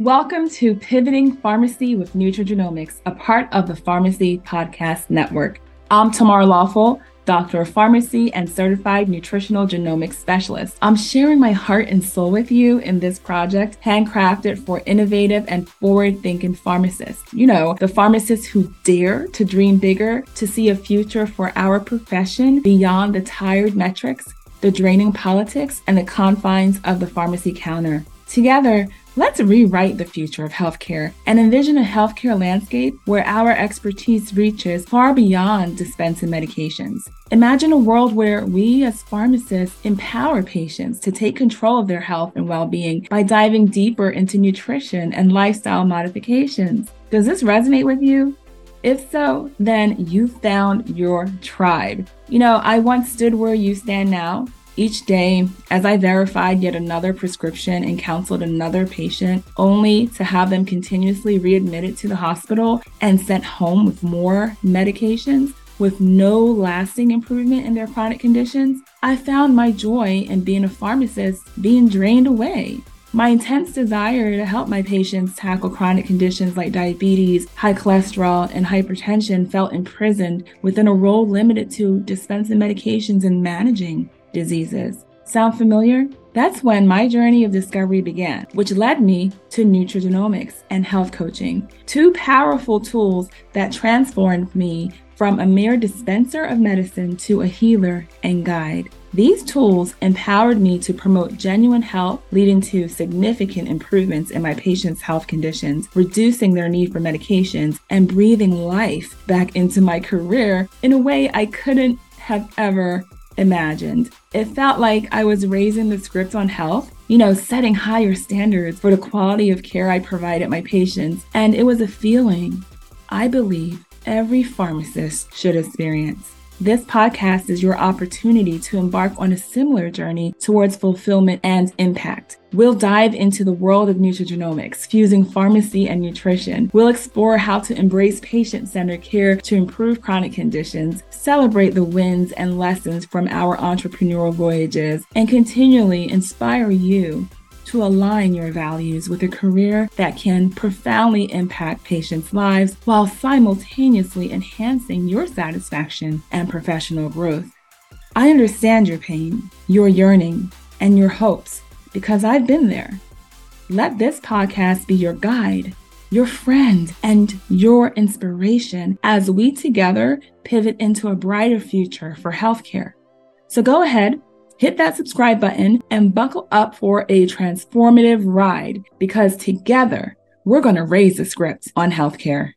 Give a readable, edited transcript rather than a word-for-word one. Welcome to Pivoting Pharmacy with Nutrigenomics, a part of the Pharmacy Podcast Network. I'm Tamar Lawful, Doctor of Pharmacy and Certified Nutritional Genomics Specialist. I'm sharing my heart and soul with you in this project, handcrafted for innovative and forward-thinking pharmacists. You know, the pharmacists who dare to dream bigger, to see a future for our profession beyond the tired metrics, the draining politics, and the confines of the pharmacy counter. Together, let's rewrite the future of healthcare and envision a healthcare landscape where our expertise reaches far beyond dispensing medications. Imagine a world where we as pharmacists empower patients to take control of their health and well-being by diving deeper into nutrition and lifestyle modifications. Does this resonate with you? If so, then you found your tribe. You know, I once stood where you stand now. Each day, as I verified yet another prescription and counseled another patient, only to have them continuously readmitted to the hospital and sent home with more medications with no lasting improvement in their chronic conditions, I found my joy in being a pharmacist being drained away. My intense desire to help my patients tackle chronic conditions like diabetes, high cholesterol, and hypertension felt imprisoned within a role limited to dispensing medications and managing diseases. Sound familiar? That's when my journey of discovery began, which led me to nutrigenomics and health coaching, two powerful tools that transformed me from a mere dispenser of medicine to a healer and guide. These tools empowered me to promote genuine health, leading to significant improvements in my patients' health conditions, reducing their need for medications, and breathing life back into my career in a way I couldn't have ever imagined. It felt like I was raising the script on health, you know, setting higher standards for the quality of care I provided my patients. And it was a feeling I believe every pharmacist should experience. This podcast is your opportunity to embark on a similar journey towards fulfillment and impact. We'll dive into the world of nutrigenomics, fusing pharmacy and nutrition. We'll explore how to embrace patient-centered care to improve chronic conditions, celebrate the wins and lessons from our entrepreneurial voyages, and continually inspire you to align your values with a career that can profoundly impact patients' lives while simultaneously enhancing your satisfaction and professional growth. I understand your pain, your yearning, and your hopes because I've been there. Let this podcast be your guide, your friend, and your inspiration as we together pivot into a brighter future for healthcare. So go ahead, hit that subscribe button and buckle up for a transformative ride because together we're going to raise the script on healthcare.